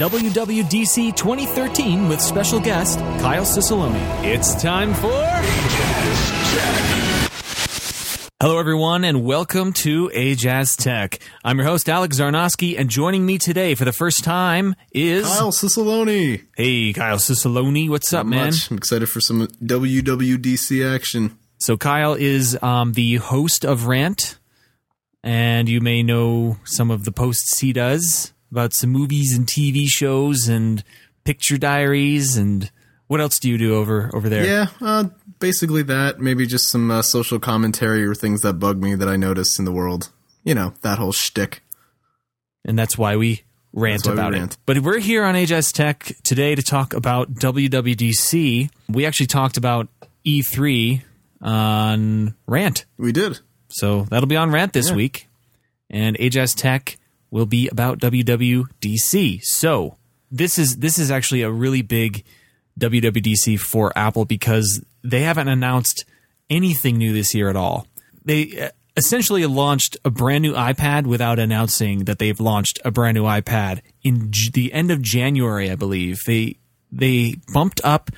WWDC 2013 with special guest Kyle Cicilline. It's time for AJaz Tech. Hello, everyone, and welcome to AJaz Tech. I'm your host, Alex Zarnowski, and joining me today for the first time is Kyle Cicilline. Hey, Kyle Cicilline, what's up, man? I'm excited for some WWDC action. So Kyle is the host of Rant, and you may know some of the posts he does about some movies and TV shows and picture diaries. And what else do you do over there? Yeah, basically that. Maybe just some social commentary or things that bug me that I notice in the world. You know, that whole shtick. And that's why we rant about it. But we're here on AJaz Tech today to talk about WWDC. We actually talked about E3 on Rant. We did. So that'll be on Rant this week. And AJaz Tech will be about WWDC. So this is actually a really big WWDC for Apple because they haven't announced anything new this year at all. They essentially launched a brand new iPad without announcing that they've launched a brand new iPad in the end of January, I believe. They bumped up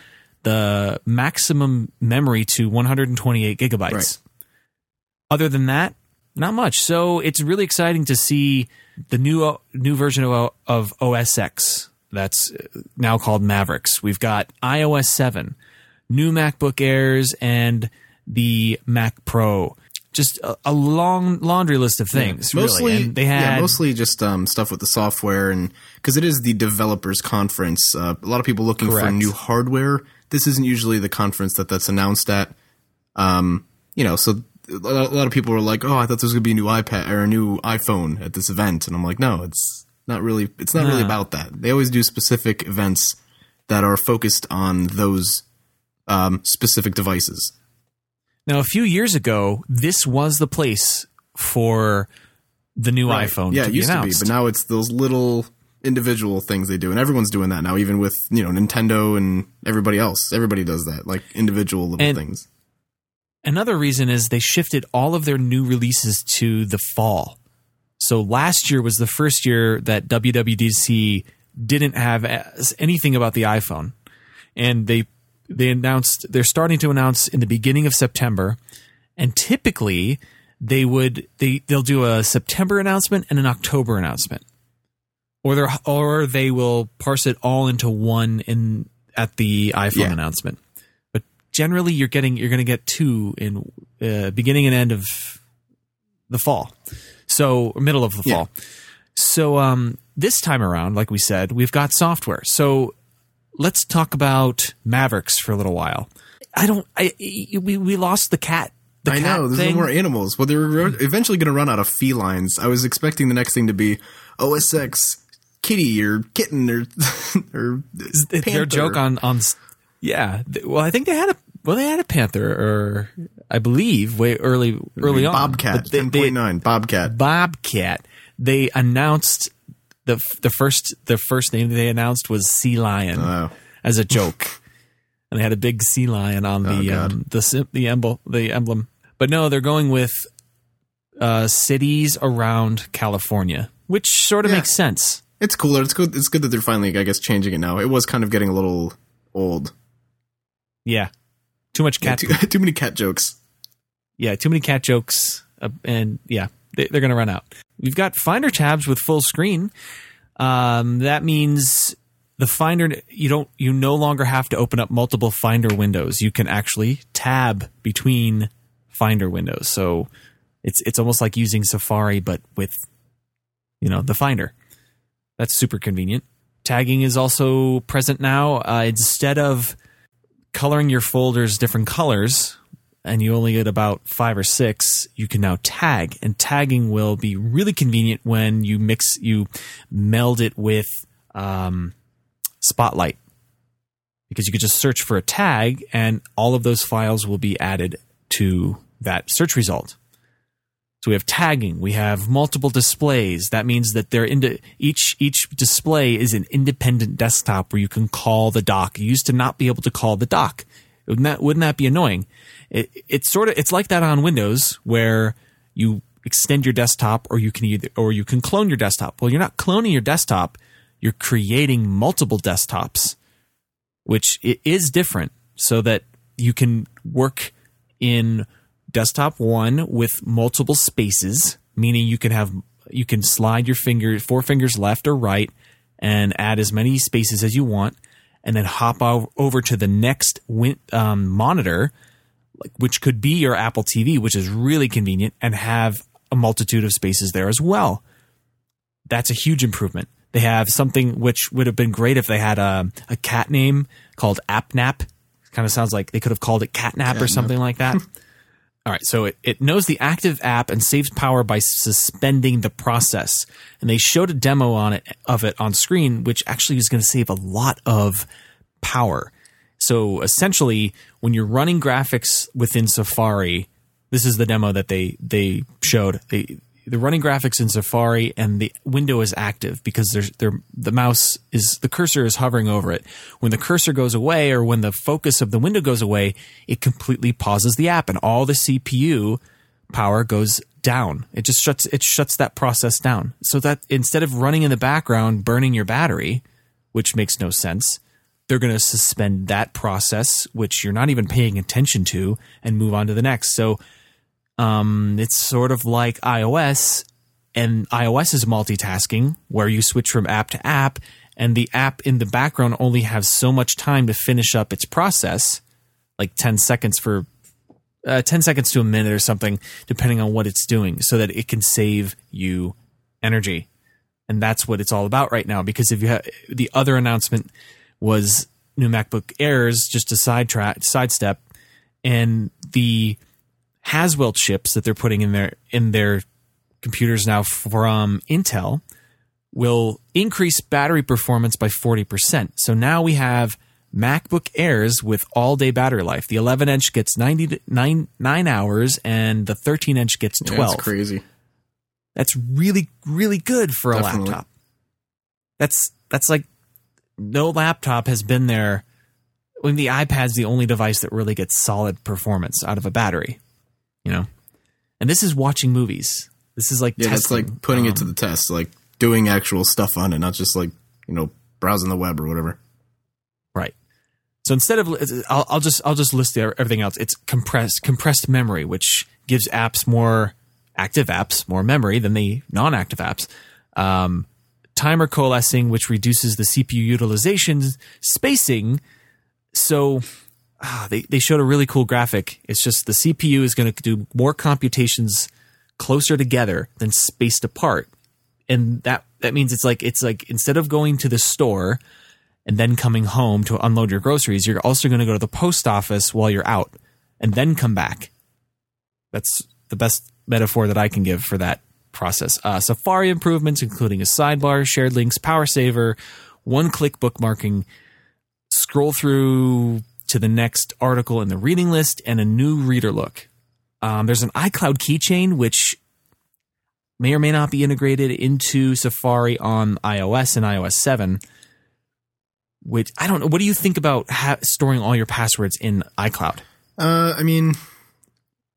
the maximum memory to 128 gigabytes. Right. Other than that, not much. So it's really exciting to see the new version of OSX that's now called Mavericks. We've got iOS 7, new MacBook Airs, and the Mac Pro. Just a long laundry list of things, mostly, really. And they had mostly just stuff with the software, and because it is the developers conference, a lot of people looking for new hardware. This isn't usually the conference that's announced at, so a lot of people were like, oh, I thought there was going to be a new iPad or a new iPhone at this event. And I'm like, no, it's not really about that. They always do specific events that are focused on those specific devices. Now, a few years ago, this was the place for the new iPhone. Yeah, it used to be, but now it's those little individual things they do, and everyone's doing that now. Even with Nintendo and everybody else, everybody does that, like individual little things. Another reason is they shifted all of their new releases to the fall. So last year was the first year that WWDC didn't have anything about the iPhone, and they're starting to announce in the beginning of September, and typically they'll do a September announcement and an October announcement, or they will parse it all into one at the iPhone announcement. But generally, you're going to get two in beginning and end of the fall, so middle of the fall. So this time around, like we said, we've got software. So let's talk about Mavericks for a little while. We lost the cat. I know. There's no more animals. Well, they're eventually going to run out of felines. I was expecting the next thing to be OSX kitty or kitten or panther. Their joke on yeah. Well, I think they had a panther, or I believe way early on. Bobcat 10.9 Bobcat. They announced the first name they announced was Sea Lion as a joke, and they had a big sea lion on the emblem. But no, they're going with cities around California, which sort of makes sense. It's cooler. It's good that they're finally, I guess, changing it now. It was kind of getting a little old. Yeah, too much cat. Too many cat jokes. Yeah, too many cat jokes, and they're going to run out. We've got Finder tabs with full screen. That means the Finder, you no longer have to open up multiple Finder windows. You can actually tab between Finder windows. So it's almost like using Safari, but with the Finder. That's super convenient. Tagging is also present now. Instead of coloring your folders different colors, and you only get about 5 or 6, you can now tag. And tagging will be really convenient when you meld it with Spotlight, because you could just search for a tag and all of those files will be added to that search result. So we have tagging. We have multiple displays. That means that they're each display is an independent desktop where you can call the dock. You used to not be able to call the dock. Wouldn't that be annoying? It's like that on Windows, where you extend your desktop, or you can clone your desktop. Well, you're not cloning your desktop. you're creating multiple desktops, which is different, so that you can work in desktop one with multiple spaces, meaning you can slide your four fingers left or right and add as many spaces as you want, and then hop over to the next monitor, which could be your Apple TV, which is really convenient, and have a multitude of spaces there as well. That's a huge improvement. They have something which would have been great if they had a cat name called AppNap. Kind of sounds like they could have called it CatNap or something like that. All right, so it knows the active app and saves power by suspending the process. And they showed a demo of it on screen, which actually is going to save a lot of power. So essentially, when you're running graphics within Safari, this is the demo that they showed. They're running graphics in Safari, and the window is active because the cursor is hovering over it. When the cursor goes away, or when the focus of the window goes away, it completely pauses the app, and all the CPU power goes down. It just shuts that process down. So that instead of running in the background, burning your battery, which makes no sense, they're going to suspend that process, which you're not even paying attention to, and move on to the next. So it's sort of like iOS, and iOS is multitasking, where you switch from app to app, and the app in the background only has so much time to finish up its process, like 10 seconds to a minute or something, depending on what it's doing, so that it can save you energy. And that's what it's all about right now, because if you have the other announcement was new MacBook Airs, just a sidestep, and the Haswell chips that they're putting in their computers now from Intel will increase battery performance by 40%. So now we have MacBook Airs with all-day battery life. The 11-inch gets 9 hours, and the 13-inch gets 12. Yeah, that's crazy. That's really, really good for a laptop. That's like no laptop has been there. I mean, the iPad's the only device that really gets solid performance out of a battery. You know, and this is watching movies. This is like it's like putting it to the test, like doing actual stuff on it, not just like, you know, browsing the web or whatever. Right. So instead of I'll just list everything else. It's compressed memory, which gives apps more memory than the non-active apps. Timer coalescing, which reduces the CPU utilization, spacing. So they showed a really cool graphic. It's just the CPU is going to do more computations closer together than spaced apart. And that means it's like instead of going to the store and then coming home to unload your groceries, you're also going to go to the post office while you're out and then come back. That's the best metaphor that I can give for that process. Safari improvements, including a sidebar, shared links, power saver, one-click bookmarking, scroll through to the next article in the reading list, and a new reader look. There's an iCloud keychain, which may or may not be integrated into Safari on iOS and iOS 7. Which I don't know. What do you think about storing all your passwords in iCloud? I mean,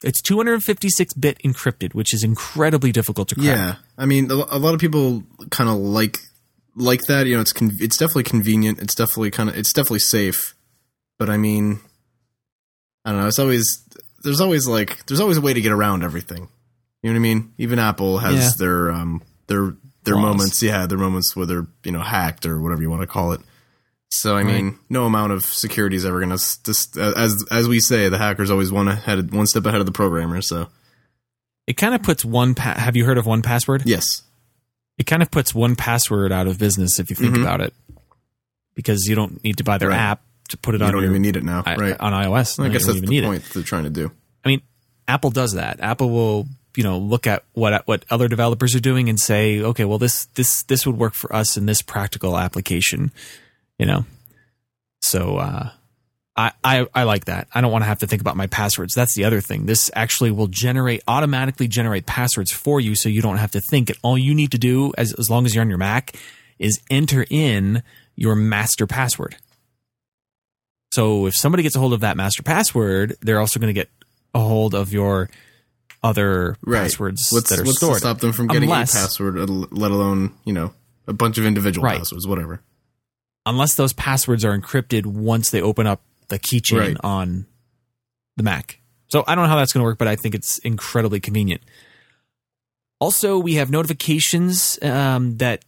it's 256-bit encrypted, which is incredibly difficult to crack. Yeah, I mean, a lot of people kind of like that. You know, it's definitely convenient. It's definitely definitely safe. But I mean, I don't know. It's always there's always a way to get around everything. You know what I mean? Even Apple has their moments. Yeah, their moments where they're, you know, hacked or whatever you want to call it. So I mean, no amount of security is ever going to just as we say, the hackers always one step ahead of the programmer. So it kind of puts have you heard of 1Password? Yes. It kind of puts 1Password out of business if you think about it, because you don't need to buy their app to put it on. You don't even need it now, right? On iOS. I guess that's the point they're trying to do. I mean, Apple does that. Apple will, you know, look at what other developers are doing and say, okay, well, this would work for us in this practical application, you know. So I like that. I don't want to have to think about my passwords. That's the other thing. This actually will automatically generate passwords for you, so you don't have to think. And all you need to do, as long as you're on your Mac, is enter in your master password. So if somebody gets a hold of that master password, they're also going to get a hold of your other passwords that are stored. What's to stop them from getting a password, let alone, you know, a bunch of individual passwords, whatever. Unless those passwords are encrypted once they open up the keychain on the Mac. So I don't know how that's going to work, but I think it's incredibly convenient. Also, we have notifications that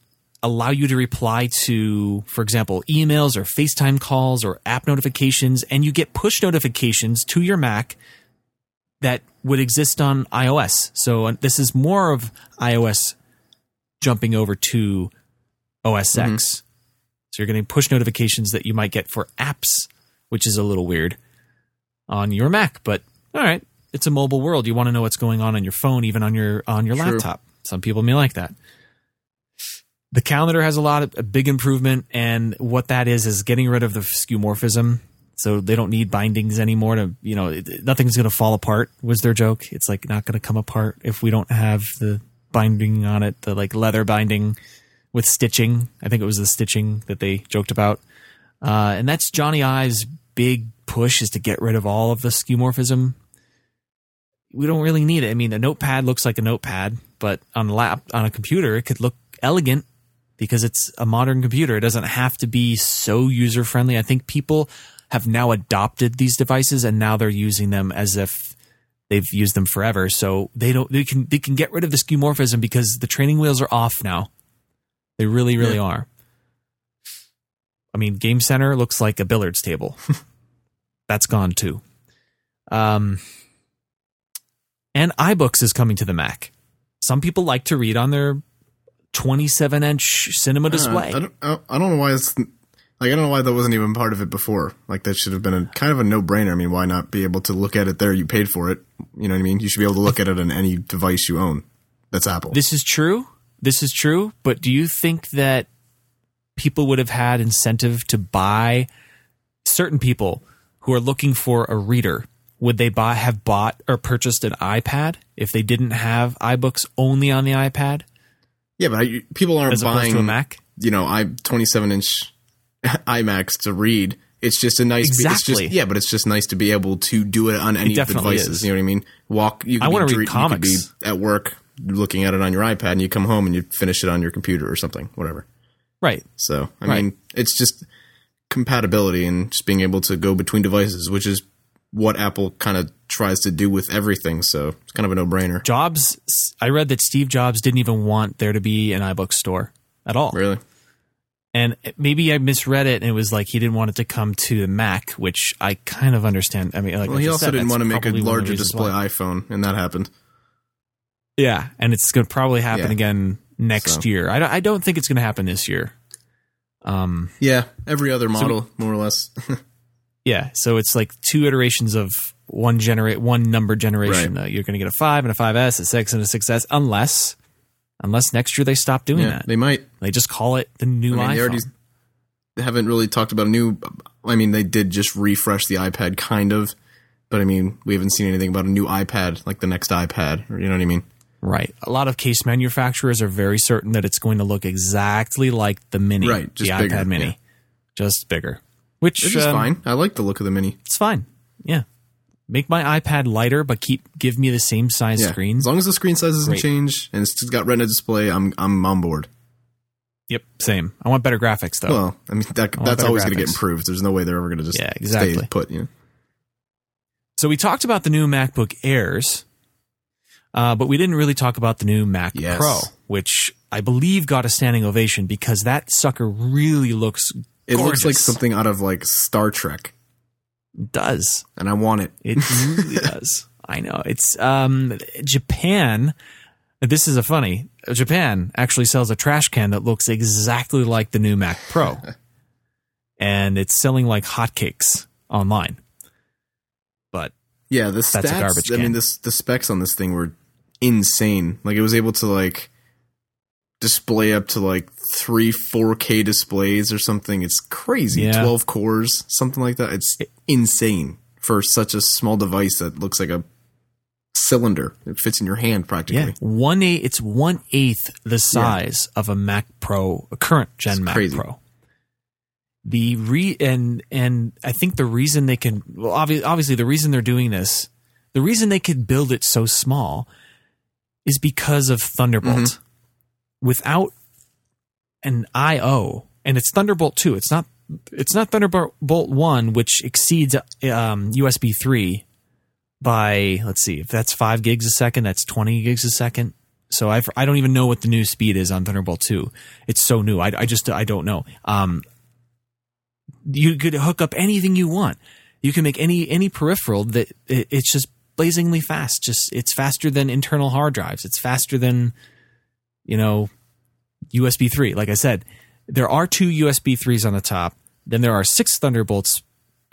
allow you to reply to, for example, emails or FaceTime calls or app notifications, and you get push notifications to your Mac that would exist on iOS. So this is more of iOS jumping over to OSX. Mm-hmm. So you're getting push notifications that you might get for apps, which is a little weird on your Mac, but all right, it's a mobile world. You want to know what's going on your phone, even on your laptop. Some people may like that. The calendar has a big improvement, and what that is getting rid of the skeuomorphism. So they don't need bindings anymore to, nothing's going to fall apart was their joke. It's like not going to come apart if we don't have the binding on it, the like leather binding with stitching. I think it was the stitching that they joked about. And that's Johnny Ive's big push, is to get rid of all of the skeuomorphism. We don't really need it. I mean, a notepad looks like a notepad, but on a computer, it could look elegant because it's a modern computer. It doesn't have to be so user-friendly. I think people have now adopted these devices, and now they're using them as if they've used them forever. So they can get rid of the skeuomorphism because the training wheels are off now. They really, really are. I mean, Game Center looks like a billiards table. That's gone too. And iBooks is coming to the Mac. Some people like to read on their 27-inch cinema display. I don't know why it's... Like, I don't know why that wasn't even part of it before. Like, that should have been kind of a no-brainer. I mean, why not be able to look at it there? You paid for it. You know what I mean? You should be able to look at it on any device you own. That's Apple. This is true. But do you think that people would have had incentive to buy? Certain people who are looking for a reader, would they have bought or purchased an iPad if they didn't have iBooks only on the iPad? Yeah, but people aren't buying to a Mac. 27-inch... iMacs to read. It's just a nice... Exactly. But it's just nice to be able to do it on any of the devices. Is. You know what I mean? I want to read comics. You could be at work looking at it on your iPad, and you come home and you finish it on your computer or something, whatever. Right. So, I mean, it's just compatibility and just being able to go between devices, which is what Apple kind of tries to do with everything. So, it's kind of a no-brainer. I read that Steve Jobs didn't even want there to be an iBook store at all. Really? And maybe I misread it, and it was like he didn't want it to come to the Mac, which I kind of understand. I mean, he also didn't want to make a larger display iPhone, and that happened. Yeah, and it's going to probably happen again next year. I don't think it's going to happen this year. Every other model, more or less. Yeah, so it's like two iterations of one number generation. Right. You're going to get a 5 and a 5S, a 6 and a 6S, unless next year they stop doing that. They might. They just call it the new iPhone. They haven't really talked about a new... I mean, they did just refresh the iPad, kind of. But, I mean, we haven't seen anything about a new iPad, like the next iPad. Or, you know what I mean? Right. A lot of case manufacturers are very certain that it's going to look exactly like the Mini. Right. Just the bigger, iPad Mini. Yeah. Just bigger. Which is fine. I like the look of the Mini. It's fine. Yeah. Make my iPad lighter, but give me the same size screen. As long as the screen size doesn't change and it's got Retina display, I'm on board. Yep, same. I want better graphics, though. Well, I mean, that's always going to get improved. There's no way they're ever going to just stay put. You know? So we talked about the new MacBook Airs, but we didn't really talk about the new Mac Pro, which I believe got a standing ovation because that sucker really looks gorgeous. It looks like something out of like Star Trek. Does. And I want it. It really does. I know. It's Japan. This is funny. Japan actually sells a trash can that looks exactly like the new Mac Pro. And it's selling like hotcakes online. But yeah, that's a garbage can. I mean, the specs on this thing were insane. Like, it was able to like display up to like 4K displays or something. It's crazy. Yeah. 12 cores, something like that. It's insane for such a small device that looks like a cylinder. It fits in your hand practically. Yeah. It's 1/8 the size of a Mac Pro, a current gen Mac Pro. And I think the reason they can, well, obviously the reason they're doing this, the reason they could build it so small is because of Thunderbolt. Mm-hmm. Without an I/O, and it's Thunderbolt 2. It's not Thunderbolt 1, which exceeds USB 3 by, let's see, if that's 5 gigs a second, that's 20 gigs a second. So I don't even know what the new speed is on Thunderbolt 2. It's so new. I don't know. You could hook up anything you want. You can make any peripheral that it's just blazingly fast. Just it's faster than internal hard drives. It's faster than, USB 3. Like I said, there are 2 USB 3s on the top. Then there are 6 Thunderbolts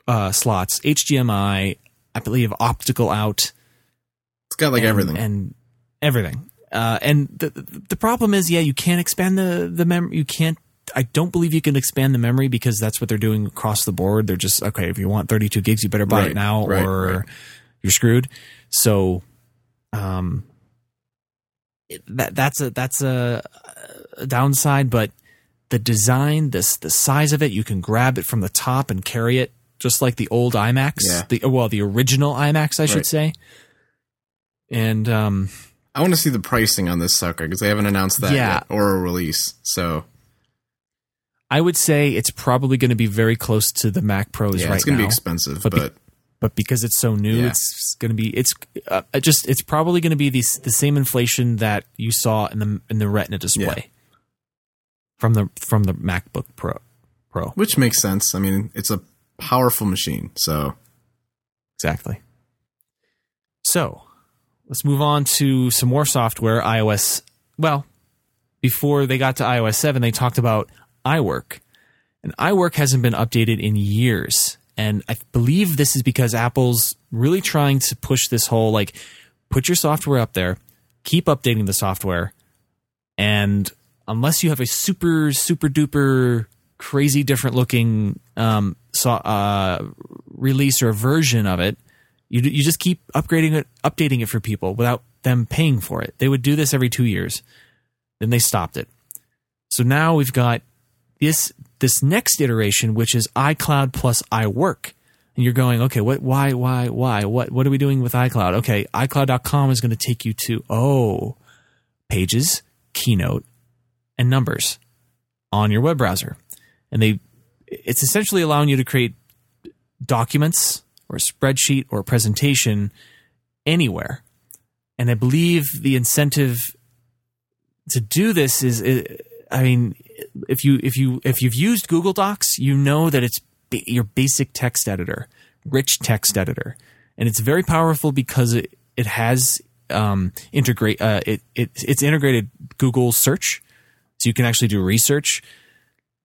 slots, HDMI, I believe optical out. It's got everything. And everything. And the problem is, you can't expand the memory. You can't. I don't believe you can expand the memory because that's what they're doing across the board. They're just, okay, if you want 32 gigs, you better buy it now or you're screwed. So that's a downside, but the design, the size of it, you can grab it from the top and carry it just like the old iMacs, the original iMacs, I should say. And I want to see the pricing on this sucker because they haven't announced that yet or a release. So I would say it's probably going to be very close to the Mac Pros right now. It's going to be expensive, but because it's so new, it's going to be it's probably going to be the same inflation that you saw in the Retina display from the MacBook Pro, which makes sense. I mean, it's a powerful machine, so exactly. So let's move on to some more software. iOS. Well, before they got to iOS 7, they talked about iWork. And iWork hasn't been updated in years. And I believe this is because Apple's really trying to push this whole, put your software up there, keep updating the software, and unless you have a super, super duper crazy different looking release or version of it, you just keep updating it for people without them paying for it. They would do this every 2 years. Then they stopped it. So now we've got this next iteration, which is iCloud plus iWork, and you're going, okay, what are we doing with iCloud? Okay, iCloud.com is going to take you to Pages, Keynote, and Numbers on your web browser, and it's essentially allowing you to create documents or a spreadsheet or a presentation anywhere. And I believe the incentive to do this is, I mean, if you've used Google Docs, you know that it's your basic text editor, rich text editor, and it's very powerful because it has it's integrated Google search, so you can actually do research.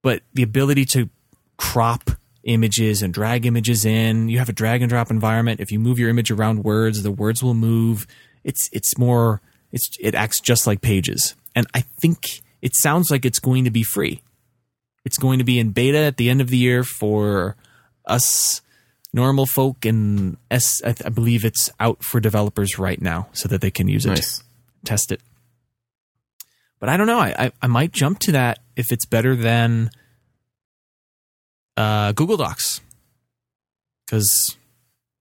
But the ability to crop images and drag images in, you have a drag and drop environment. If you move your image around words, the words will move. It acts just like Pages, and I think it sounds like it's going to be free. It's going to be in beta at the end of the year for us normal folk, and I believe it's out for developers right now so that they can use it, test it. But I don't know. I might jump to that if it's better than Google Docs, because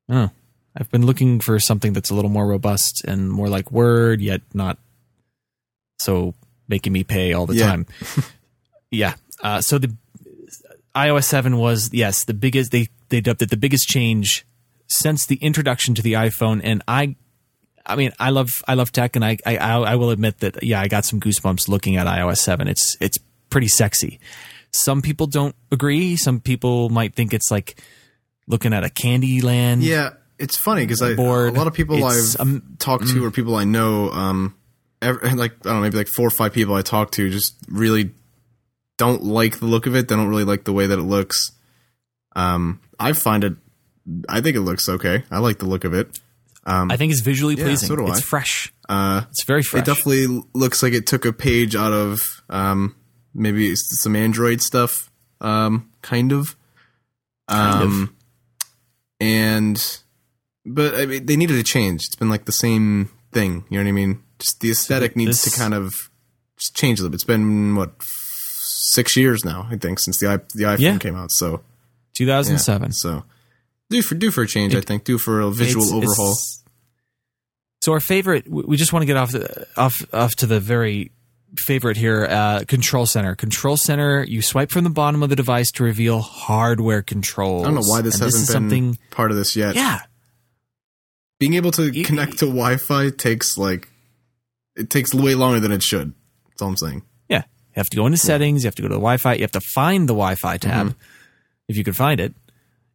I've been looking for something that's a little more robust and more like Word, yet not so making me pay all the time. Yeah. So the iOS 7 was, the biggest, they dubbed it the biggest change since the introduction to the iPhone. And I love tech, and I will admit that, I got some goosebumps looking at iOS 7. It's pretty sexy. Some people don't agree. Some people might think it's like looking at a candy land. Yeah. It's funny because a lot of people I've talked to or people I know, maybe 4 or 5 people I talk to just really don't like the look of it. They don't really like the way that it looks. I think it looks okay. I like the look of it. I think it's visually pleasing. So do I. It's fresh. It's very fresh. It definitely looks like it took a page out of maybe some Android stuff, kind of. But I mean, they needed a change. It's been like the same thing. You know what I mean? Just the aesthetic needs to kind of change a little bit. It's been, 6 years now, I think, since the iPhone came out. So 2007. Yeah, so due for a change, I think. Due for a visual overhaul. So our favorite. We just want to get off to the very favorite here, Control Center. Control Center, you swipe from the bottom of the device to reveal hardware controls. I don't know why this hasn't been part of this yet. Yeah. Being able to connect to Wi-Fi takes way longer than it should. That's all I'm saying. Yeah. You have to go into settings. You have to go to the Wi-Fi. You have to find the Wi-Fi tab if you can find it.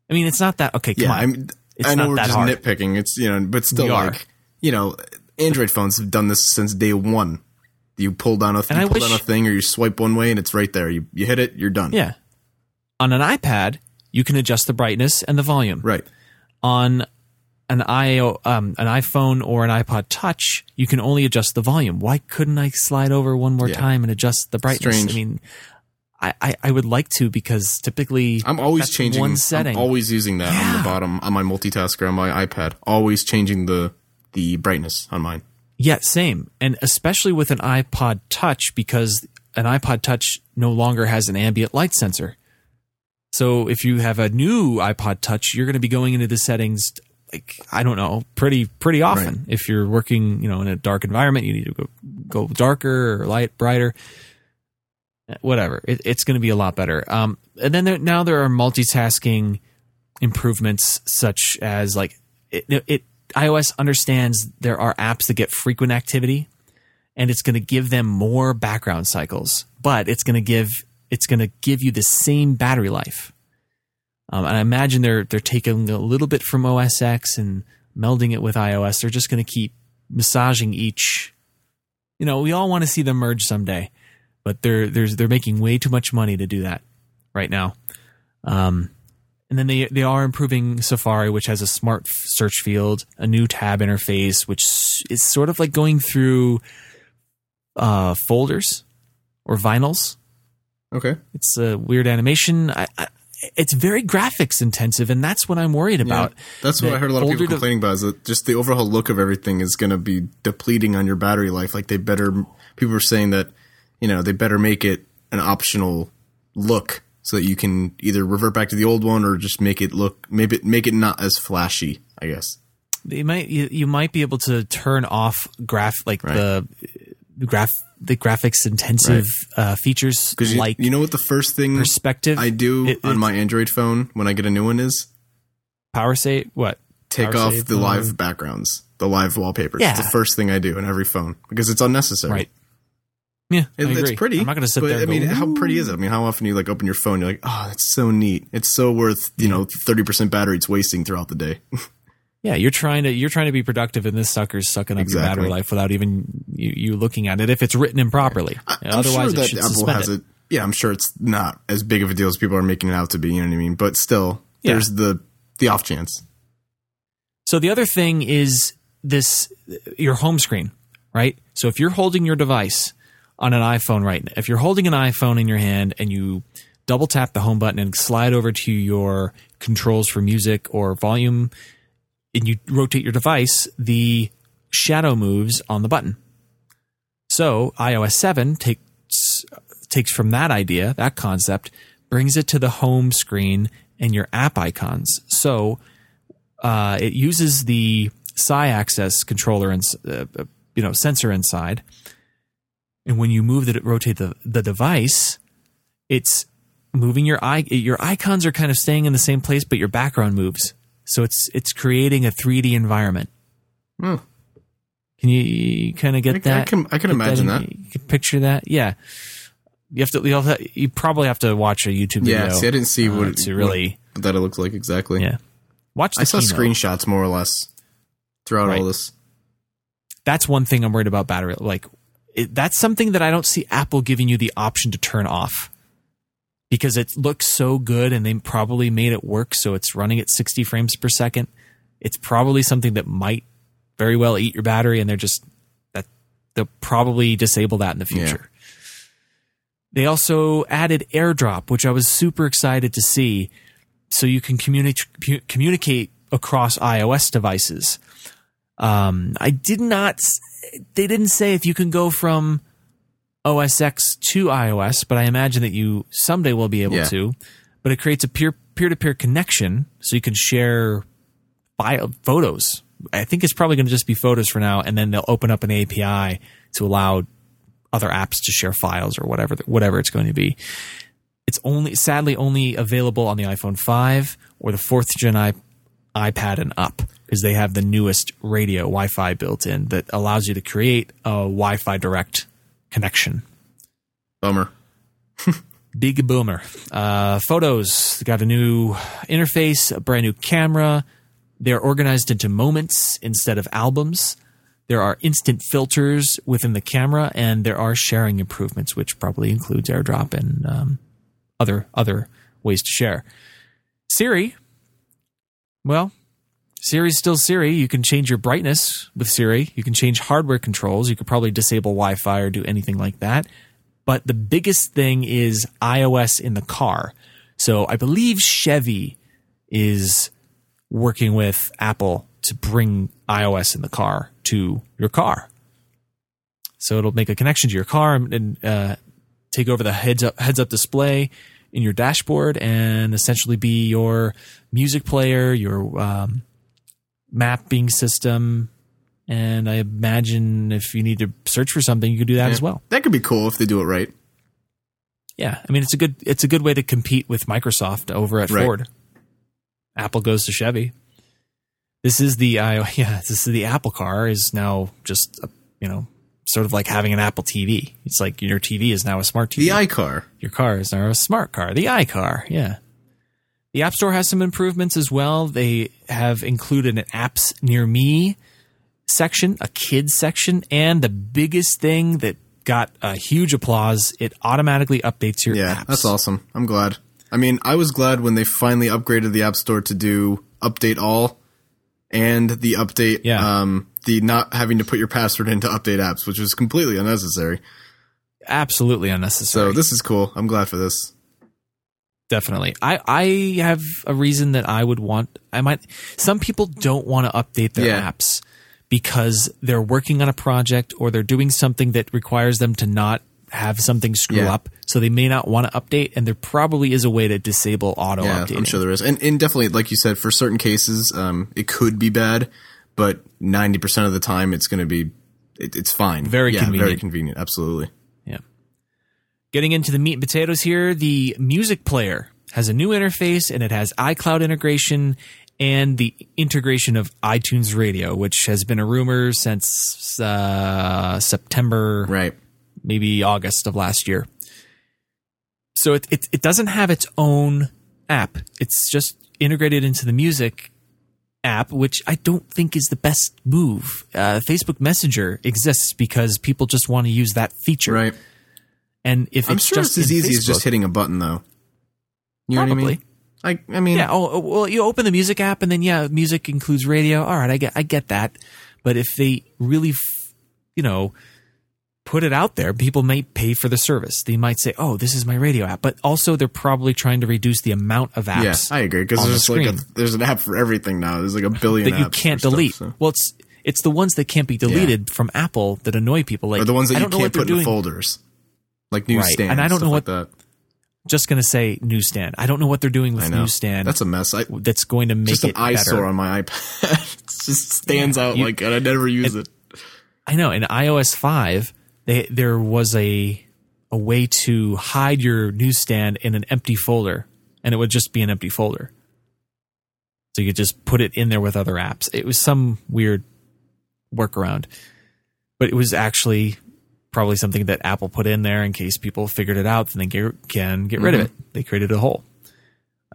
I mean, it's not that... Okay, come on. I mean, it's I know not we're that just hard. Nitpicking. It's, you know, but still, Android phones have done this since day one. You pull down a thing, or you swipe one way and it's right there. You hit it, you're done. Yeah. On an iPad, you can adjust the brightness and the volume. Right. On an iPhone or an iPod Touch, you can only adjust the volume. Why couldn't I slide over one more time and adjust the brightness? Strange. I mean, I would like to, because typically I'm always changing one setting. I'm always using that on the bottom on my multitasker on my iPad. Always changing the brightness on mine. Yeah, same. And especially with an iPod Touch, because an iPod Touch no longer has an ambient light sensor. So if you have a new iPod Touch, you're going to be going into the settings, like, I don't know, pretty often. Right. If you're working, in a dark environment, you need to go darker or brighter, whatever. It's going to be a lot better. And then now there are multitasking improvements, such as iOS understands there are apps that get frequent activity, and it's going to give them more background cycles, but it's going to give you the same battery life. And I imagine they're taking a little bit from OSX and melding it with iOS. They're just going to keep massaging each. We all want to see them merge someday, but they're making way too much money to do that right now. And then they are improving Safari, which has a smart search field, a new tab interface, which is sort of like going through folders or vinyls. Okay. It's a weird animation. It's very graphics intensive, and that's what I'm worried about. Yeah, that's what I heard a lot of people complaining about, is that just the overall look of everything is going to be depleting on your battery life. Like, people are saying that, they better make it an optional look, so that you can either revert back to the old one or just make it not as flashy, I guess. They might you might be able to turn off the graphics intensive features, like, you know what the first thing perspective I do on my Android phone when I get a new one is power save. What? Take off the live backgrounds, the live wallpapers. Yeah. It's the first thing I do on every phone because it's unnecessary. Right. Yeah, it's pretty. I'm not going to sit there. And how pretty is it? I mean, how often you open your phone? You're like, oh, that's so neat. It's so worth 30% battery it's wasting throughout the day. Yeah, you're trying to be productive, and this sucker's sucking up your battery life without even you looking at it. If it's written improperly, otherwise it should suspend it. Yeah, I'm sure it's not as big of a deal as people are making it out to be. You know what I mean? But still, there's the off chance. So the other thing is your home screen, right? So if you're holding your device on an iPhone right now, if you're holding an iPhone in your hand and you double tap the home button and slide over to your controls for music or volume, and you rotate your device, the shadow moves on the button. So iOS 7 takes from that idea, that concept, brings it to the home screen and your app icons. So it uses the Cy-axis controller and sensor inside. And when you rotate the device, it's moving your icons are kind of staying in the same place, but your background moves. So it's creating a 3D environment. Hmm. Can you kind of get that? I can imagine that. You can picture that. Yeah. You probably have to watch a YouTube video. Yeah. See, I didn't see what that it looks like exactly. Yeah. I saw screenshots more or less throughout all this. That's one thing I'm worried about battery. That's something that I don't see Apple giving you the option to turn off, because it looks so good and they probably made it work. So it's running at 60 frames per second. It's probably something that might very well eat your battery, and they'll probably disable that in the future. Yeah. They also added AirDrop, which I was super excited to see. So you can communicate across iOS devices. They didn't say if you can go from OSX to iOS, but I imagine that you someday will be able to. But it creates a peer-to-peer connection, so you can share photos. I think it's probably going to just be photos for now, and then they'll open up an API to allow other apps to share files or whatever it's going to be. It's sadly only available on the iPhone 5 or the 4th gen iPad and up, because they have the newest radio Wi-Fi built in that allows you to create a Wi-Fi direct connection. Bummer. Big boomer. Photos got a new interface, a brand new camera. They're organized into moments instead of albums. There are instant filters within the camera, and there are sharing improvements, which probably includes AirDrop and other ways to share. Siri. Well, Siri's still Siri. You can change your brightness with Siri. You can change hardware controls. You could probably disable Wi-Fi or do anything like that. But the biggest thing is iOS in the car. So I believe Chevy is working with Apple to bring iOS in the car to your car. So it'll make a connection to your car and take over the heads-up display in your dashboard and essentially be your music player, your mapping system. And I imagine if you need to search for something, you could do that as well. That could be cool if they do it right. Yeah. I mean, it's a good way to compete with Microsoft over at Ford. Apple goes to Chevy. This is the Apple car is now just, sort of like having an Apple TV. It's like your TV is now a smart TV. The iCar. Your car is now a smart car. The iCar. Yeah. The App Store has some improvements as well. They have included an Apps Near Me section, a kids section, and the biggest thing that got a huge applause, it automatically updates your apps. Yeah, that's awesome. I'm glad. I mean, I was glad when they finally upgraded the App Store to do update all and the update, the not having to put your password in to update apps, which was completely unnecessary. Absolutely unnecessary. So this is cool. I'm glad for this. Definitely. I have a reason that I would want, some people don't want to update their apps because they're working on a project or they're doing something that requires them to not have something screw up. So they may not want to update, and there probably is a way to disable auto updating. I'm sure there is. And definitely, like you said, for certain cases, it could be bad, but 90% of the time it's going to be it's fine. Very convenient. Very convenient. Absolutely. Yeah. Getting into the meat and potatoes here, the music player has a new interface and it has iCloud integration and the integration of iTunes Radio, which has been a rumor since September, maybe August of last year. So it doesn't have its own app. It's just integrated into the music app, which I don't think is the best move. Facebook Messenger exists because people just want to use that feature. Right. And if I'm sure it's as easy as just hitting a button, though. You know what I mean? I mean, yeah. Oh, well, you open the music app, and then music includes radio. All right, I get that. But if they really, put it out there, people may pay for the service. They might say, "Oh, this is my radio app." But also, they're probably trying to reduce the amount of apps. Yes, I agree. Because there's an app for everything now. There's like a billion that apps you can't delete. Stuff, so. Well, it's the ones that can't be deleted from Apple that annoy people. Like, or the ones that you can't put in folders, like newsstands. Right. And I don't know what that. Just going to say newsstand. I don't know what they're doing with newsstand. That's a mess. That's going to make just it better. Just an eyesore on my iPad. It just stands out like that. I never use it. I know. In iOS 5, there was a way to hide your newsstand in an empty folder, and it would just be an empty folder. So you could just put it in there with other apps. It was some weird workaround, but it was actually probably something that Apple put in there in case people figured it out and they can get rid of it. They created a hole.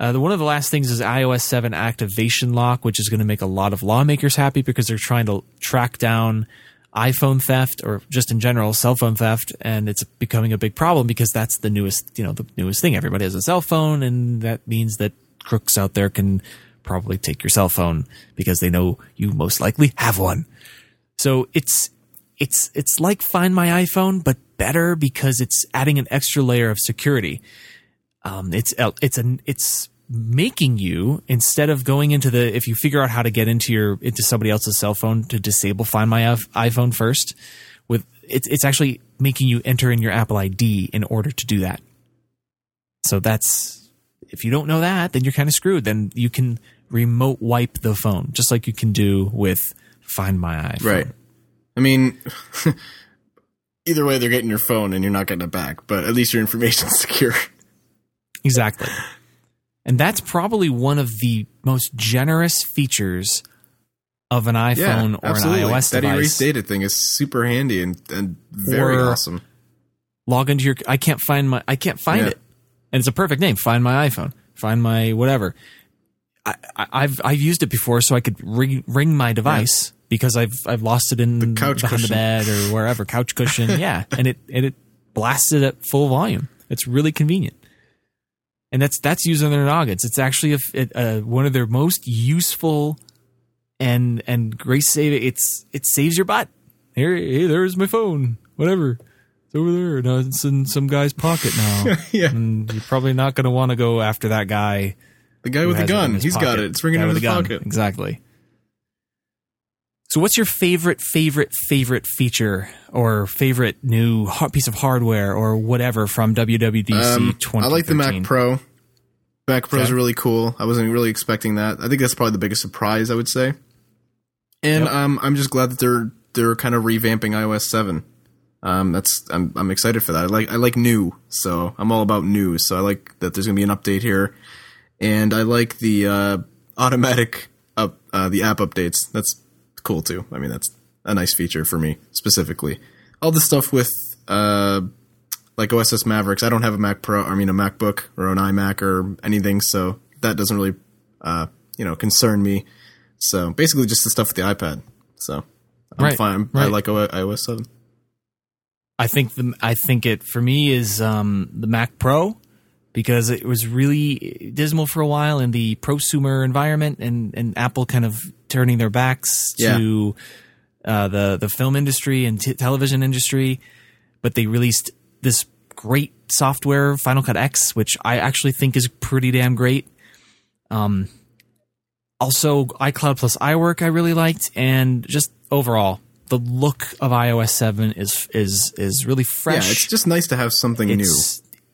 One of the last things is iOS 7 activation lock, which is going to make a lot of lawmakers happy because they're trying to track down iPhone theft or just in general cell phone theft. And it's becoming a big problem because that's the newest, the newest thing. Everybody has a cell phone, and that means that crooks out there can probably take your cell phone because they know you most likely have one. So it's like Find My iPhone, but better because it's adding an extra layer of security. It's making you, instead of going into if you figure out how to get into somebody else's cell phone to disable Find My iPhone first, it's actually making you enter in your Apple ID in order to do that. So if you don't know that, then you're kind of screwed. Then you can remote wipe the phone, just like you can do with Find My iPhone. Right. I mean, either way, they're getting your phone and you're not getting it back, but at least your information's secure. Exactly. And that's probably one of the most generous features of an iPhone or absolutely. An iOS device. That erase data thing is super handy and very awesome. Log into your I can't find it. And it's a perfect name. Find My iPhone. Find My whatever. I've used it before, so I could ring my device because I've lost it in the couch behind cushion. The bed or wherever couch cushion. Yeah, and it blasts it at full volume. It's really convenient, and that's using their noggins. It's actually one of their most useful and great saving. It saves your butt. Hey, there's my phone. Whatever. It's over there. No, it's in some guy's pocket now. Yeah. And you're probably not going to want to go after that guy. The guy with the gun. He's got it. It's ringing out of his pocket. Exactly. So what's your favorite feature or favorite new piece of hardware or whatever from WWDC 2013? I like the Mac Pro. Mac Pro is really cool. I wasn't really expecting that. I think that's probably the biggest surprise, I would say. And I'm just glad that they're kind of revamping iOS 7. I'm excited for that. I like new, so I'm all about new. So I like that there's going to be an update here, and I like the automatic the app updates. That's cool too. I mean, that's a nice feature for me specifically. All the stuff with like OSX Mavericks. I don't have a Mac Pro. I mean, a MacBook or an iMac or anything, so that doesn't really concern me. So basically, just the stuff with the iPad. So I'm fine. Right. I like iOS 7. I think it for me is the Mac Pro, because it was really dismal for a while in the prosumer environment and Apple kind of turning their backs to the film industry and television industry. But they released this great software, Final Cut X, which I actually think is pretty damn great. Also, iCloud plus iWork I really liked, and just overall, the look of iOS 7 is really fresh. Yeah, it's just nice to have something new.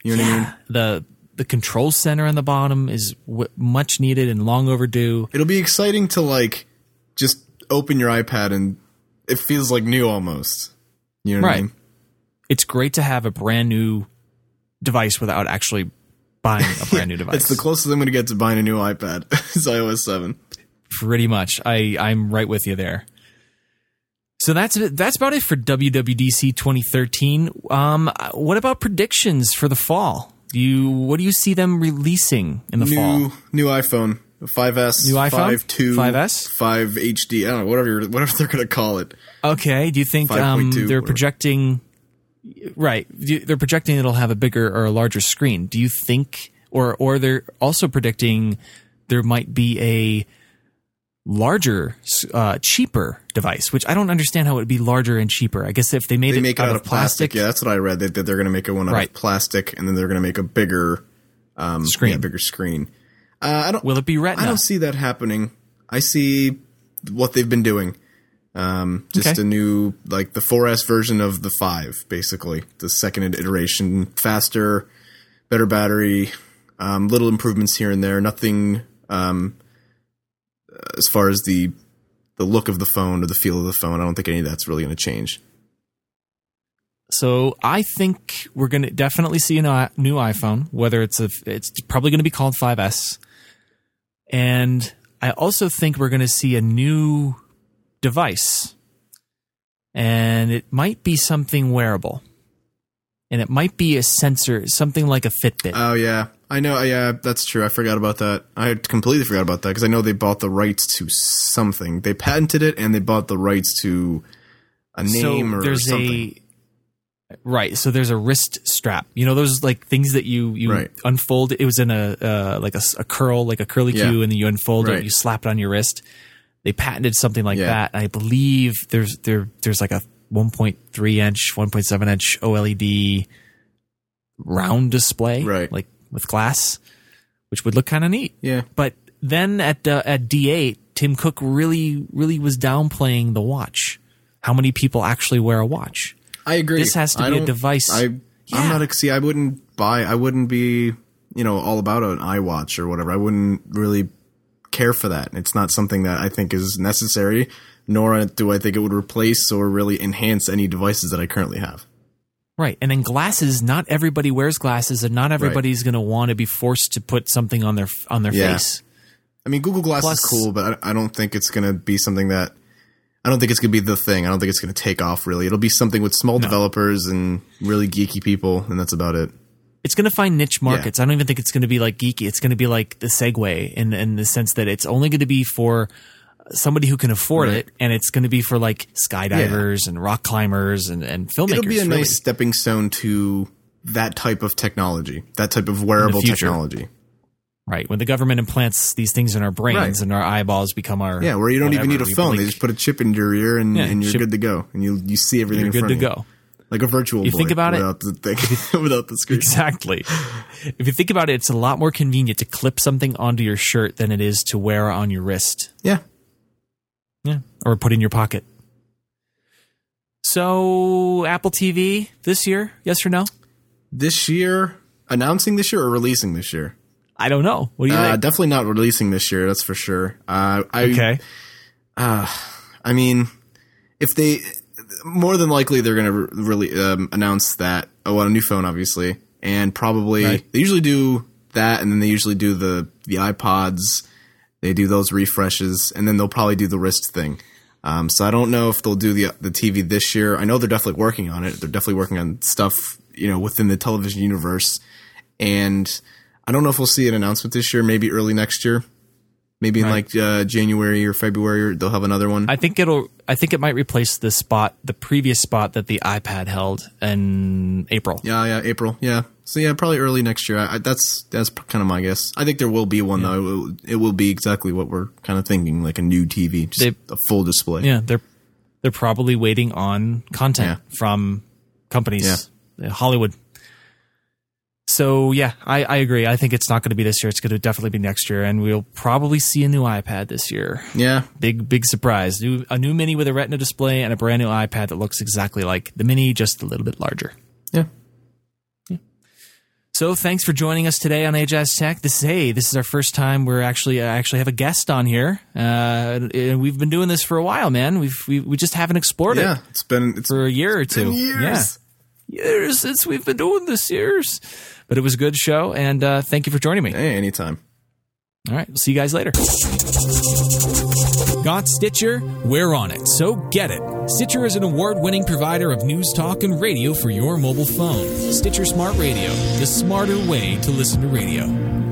You know what I mean? The control center on the bottom is much needed and long overdue. It'll be exciting to just open your iPad and it feels like new almost. You know what I mean? It's great to have a brand new device without actually buying a brand new device. It's the closest I'm going to get to buying a new iPad. It's iOS 7. Pretty much. I'm right with you there. So that's about it for WWDC 2013. What about predictions for the fall? What do you see them releasing in the fall? New iPhone, 5S, new iPhone? 5.2, 5S, 5 HD. I don't know, whatever they're going to call it. Okay. Do you think they're projecting it'll have a bigger or a larger screen? Do you think, or they're also predicting there might be a larger, cheaper device, which I don't understand how it would be larger and cheaper. I guess if they make it out of plastic. Yeah, that's what I read. That they're going to make one out of plastic, and then they're going to make a bigger screen. Yeah, bigger screen. Will it be Retina? I don't see that happening. I see what they've been doing. A new, the 4S version of the 5, basically. The second iteration. Faster, better battery, little improvements here and there. Nothing... as far as the look of the phone or the feel of the phone, I don't think any of that's really going to change. So I think we're going to definitely see a new iPhone, whether it's probably going to be called 5S. And I also think we're going to see a new device, and it might be something wearable, and it might be a sensor, something like a Fitbit. Oh yeah. I know. Yeah, that's true. I forgot about that. I completely forgot about that because I know they bought the rights to something. They patented it and they bought the rights to a name or something. So there's a wrist strap. You know those things that you unfold. It was in a curl, like a curly Q, and then you unfold it. And you slap it on your wrist. They patented something like that. I believe there's a 1.3 inch, 1.7 inch OLED round display. Right. With glass, which would look kind of neat. Yeah. But then at D8, Tim Cook really, really was downplaying the watch. How many people actually wear a watch? I agree. This has to be a device. I'm not. See, I wouldn't be, all about an iWatch or whatever. I wouldn't really care for that. It's not something that I think is necessary, nor do I think it would replace or really enhance any devices that I currently have. Right. And then glasses, not everybody wears glasses, and not everybody's going to want to be forced to put something on their face. I mean, Google Glass is cool, but I don't think it's going to be something that – I don't think it's going to be the thing. I don't think it's going to take off, really. It'll be something with small developers and really geeky people, and that's about it. It's going to find niche markets. I don't even think it's going to be like geeky. It's going to be like the Segway in the sense that it's only going to be for somebody who can afford it, and it's going to be for like skydivers and rock climbers and filmmakers. It'll be a nice stepping stone to that type of technology, that type of wearable technology. Right. When the government implants these things in our brains and our eyeballs become our... Yeah, where you don't even need a phone. They just put a chip into your ear and you're good to go. And you see everything in front of you. You're good to go. Like a virtual board without the thing, without the screen. Exactly. If you think about it, it's a lot more convenient to clip something onto your shirt than it is to wear on your wrist. Yeah. Yeah. Or put in your pocket. So Apple TV this year, yes or no? This year, announcing this year or releasing this year? I don't know. What do you think? Definitely not releasing this year. That's for sure. I mean, if they, more than likely they're going to really announce that on a new phone, obviously, and probably they usually do that, and then they usually do the iPods. They do those refreshes, and then they'll probably do the wrist thing. So I don't know if they'll do the TV this year. I know they're definitely working on it. They're definitely working on stuff, you know, within the television universe, and I don't know if we'll see an announcement this year, maybe early next year, maybe in like January or February, they'll have another one. I think it might replace the previous spot that the iPad held in April. April. Yeah. So probably early next year. That's kind of my guess. I think there will be one though. It will be exactly what we're kind of thinking, like a new TV, just a full display. Yeah. They're probably waiting on content from companies, Hollywood. So, I agree. I think it's not going to be this year. It's going to definitely be next year, and we'll probably see a new iPad this year. Yeah. Big surprise. A new mini with a retina display and a brand new iPad that looks exactly like the mini, just a little bit larger. Yeah. So, thanks for joining us today on AJaz Tech. This is our first time we're actually have a guest on here. And we've been doing this for a while, man. We just haven't explored it. Yeah, it's for a year or two. Years since we've been doing this years. But it was a good show, and thank you for joining me. Hey, anytime. All right, we'll see you guys later. Got Stitcher? We're on it, so get it. Stitcher is an award-winning provider of news, talk, and radio for your mobile phone. Stitcher Smart Radio, the smarter way to listen to radio.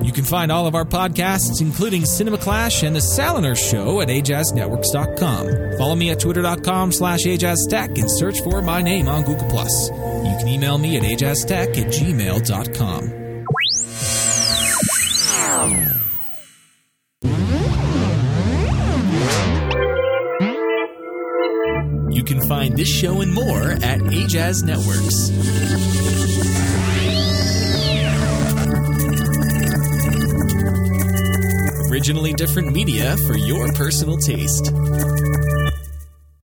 You can find all of our podcasts, including Cinema Clash and The Salinger Show, at AJazNetworks.com. Follow me at Twitter.com/AJazTech and search for my name on Google+. You can email me at AJazTech@gmail.com. You can find this show and more at AJaz Networks. Originally different media for your personal taste.